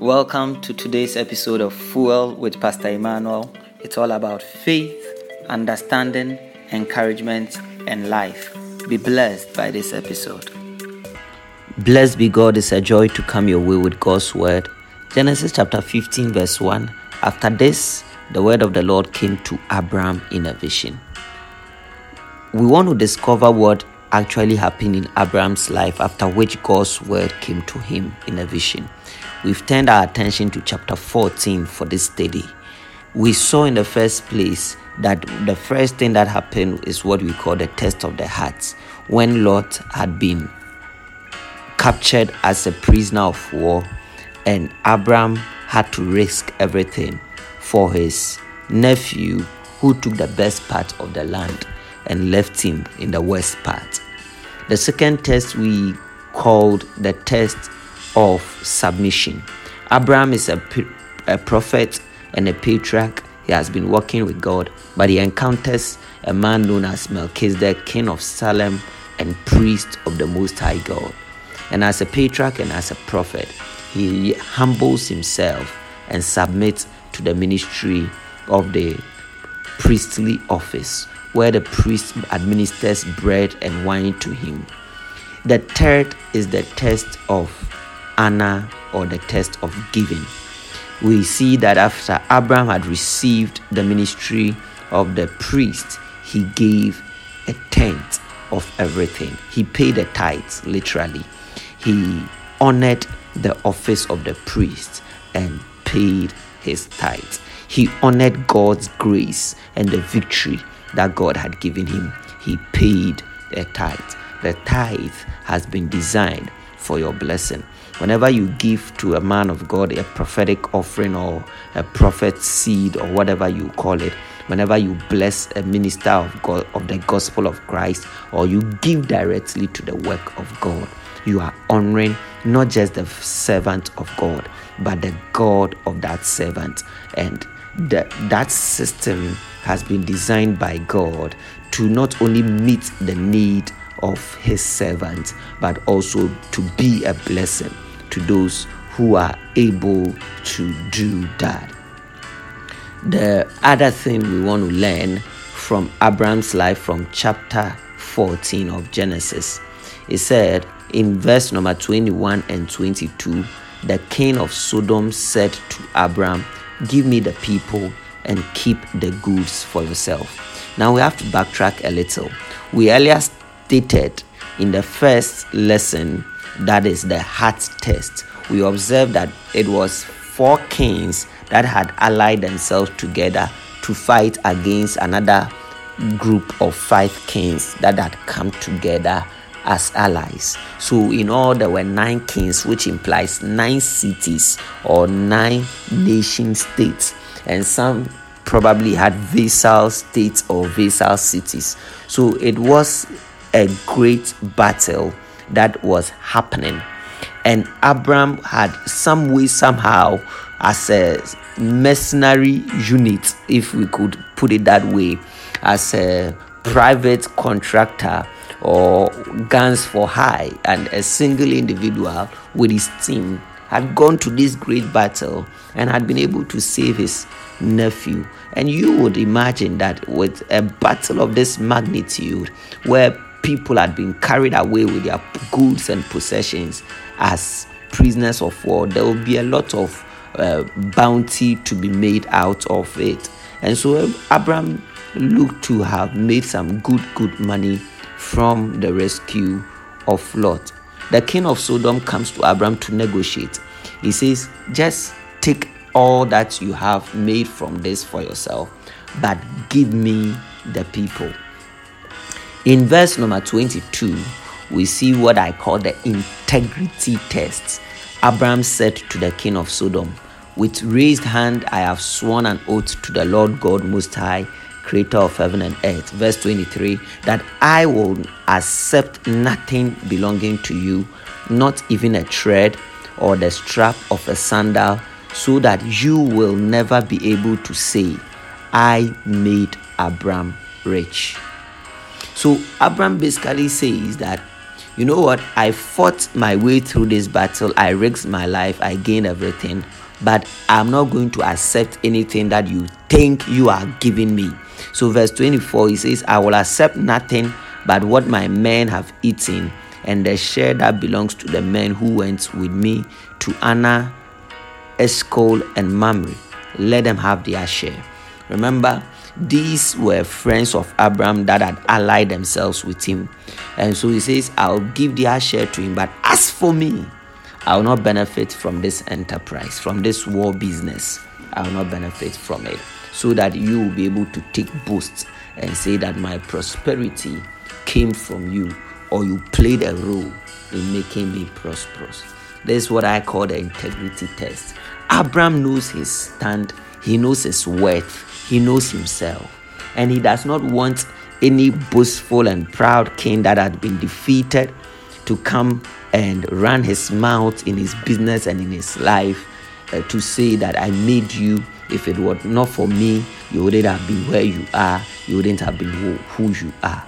Welcome to today's episode of Fuel with Pastor Emmanuel. It's all about faith, understanding, encouragement, and life. Be blessed by this episode. Blessed be God. It's a joy to come your way with God's word. Genesis chapter 15 verse 1. After this, the word of the Lord came to Abraham in a vision. We want to discover what actually happened in Abraham's life, after which God's word came to him in a vision. We've turned our attention to chapter 14 for this study. We saw in the first place that the first thing that happened is what we call the test of the hearts. When Lot had been captured as a prisoner of war, and Abraham had to risk everything for his nephew, who took the best part of the land and left him in the worst part. The second test we called the test of submission. Abraham is a prophet and a patriarch. He has been working with God, but he encounters a man known as Melchizedek, king of Salem and priest of the Most High God. And as a patriarch and as a prophet, he humbles himself and submits to the ministry of the priestly office, where the priest administers bread and wine to him. The third is the test of honor, or the test of giving. We see that after Abraham had received the ministry of the priest, he gave a tenth of everything. He paid the tithes, literally. He honored the office of the priest and paid his tithes. He honored God's grace and the victory that God had given him. He paid the tithe. The tithe has been designed for your blessing. Whenever you give to a man of God a prophetic offering or a prophet seed or whatever you call it, whenever you bless a minister of God, of the gospel of Christ, or you give directly to the work of God, you are honoring not just the servant of God, but the God of that servant. And that system has been designed by God to not only meet the need of his servant, but also to be a blessing to those who are able to do that. The other thing we want to learn from Abraham's life, from chapter 14 of Genesis, it said in verse number 21 and 22, the king of Sodom said to Abraham, "Give me the people and keep the goods for yourself." Now we have to backtrack a little. We earlier stated in the first lesson, that is the heart test, we observed that it was four kings that had allied themselves together to fight against another group of five kings that had come together as allies. So in all, there were nine kings, which implies nine cities or nine nation states, and some probably had vassal states or vassal cities. So it was a great battle that was happening, and Abraham had some way, somehow, as a mercenary unit, if we could put it that way, as a private contractor or guns for hire, and a single individual with his team had gone to this great battle and had been able to save his nephew. And you would imagine that with a battle of this magnitude, where people had been carried away with their goods and possessions as prisoners of war, there will be a lot of bounty to be made out of it. And so Abraham looked to have made some good money from the rescue of Lot. The king of Sodom comes to Abraham to negotiate. He says, "Just take all that you have made from this for yourself, but give me the people." In verse number 22, we see what I call the integrity test. Abraham said to the king of Sodom, "With raised hand I have sworn an oath to the Lord God Most High, creator of heaven and earth," verse 23, "that I will accept nothing belonging to you, not even a thread or the strap of a sandal, so that you will never be able to say, 'I made Abraham rich.'" So Abraham basically says that you know what, I fought my way through this battle, I risked my life, I gained everything, but I'm not going to accept anything that you think you are giving me. So verse 24, he says, I will accept nothing but what my men have eaten, and the share that belongs to the men who went with me to Anna, Eskol, and Mamre. Let them have their share. Remember, these were friends of Abraham that had allied themselves with him. And so he says, I'll give their share to him, but as for me, I will not benefit from this enterprise, from this war business. I will not benefit from it. So that you will be able to take boast and say that my prosperity came from you, or you played a role in making me prosperous. This is what I call the integrity test. Abraham knows his stand, he knows his worth, he knows himself, and he does not want any boastful and proud king that had been defeated to come and run his mouth in his business and in his life to say that I made you. If it were not for me, you wouldn't have been where you are, you wouldn't have been who you are.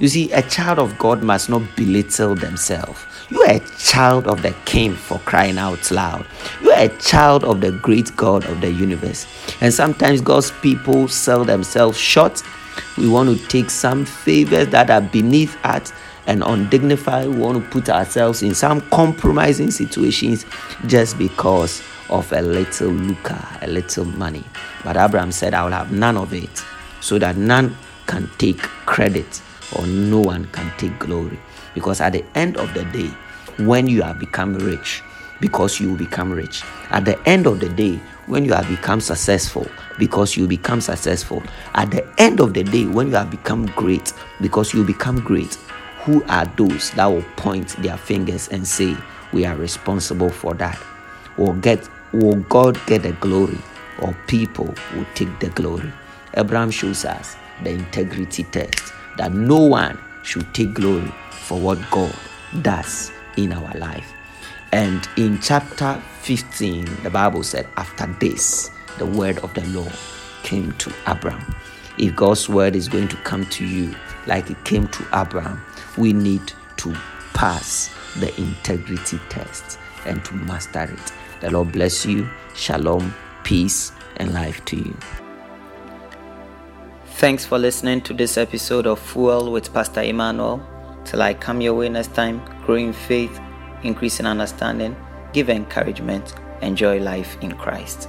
You see, a child of God must not belittle themselves. You are a child of the King, for crying out loud. You are a child of the great God of the universe. And sometimes God's people sell themselves short. We want to take some favors that are beneath us and undignified. We want to put ourselves in some compromising situations just because of a little lucre, a little money. But Abraham said, I will have none of it, so that none can take credit or no one can take glory. Because at the end of the day, when you have become rich, because you become rich, at the end of the day, when you have become successful, because you become successful, at the end of the day, when you have become great, because you become great, who are those that will point their fingers and say, we are responsible for that? Will God get the glory, or people will take the glory? Abraham shows us the integrity test, that no one should take glory for what God does in our life. And in chapter 15, the Bible said, after this, the word of the Lord came to Abraham. If God's word is going to come to you like it came to Abraham, we need to pass the integrity test and to master it. The Lord bless you. Shalom, peace, and life to you. Thanks for listening to this episode of Fuel with Pastor Emmanuel. Till I come your way next time, grow in faith, increase in understanding, give encouragement, enjoy life in Christ.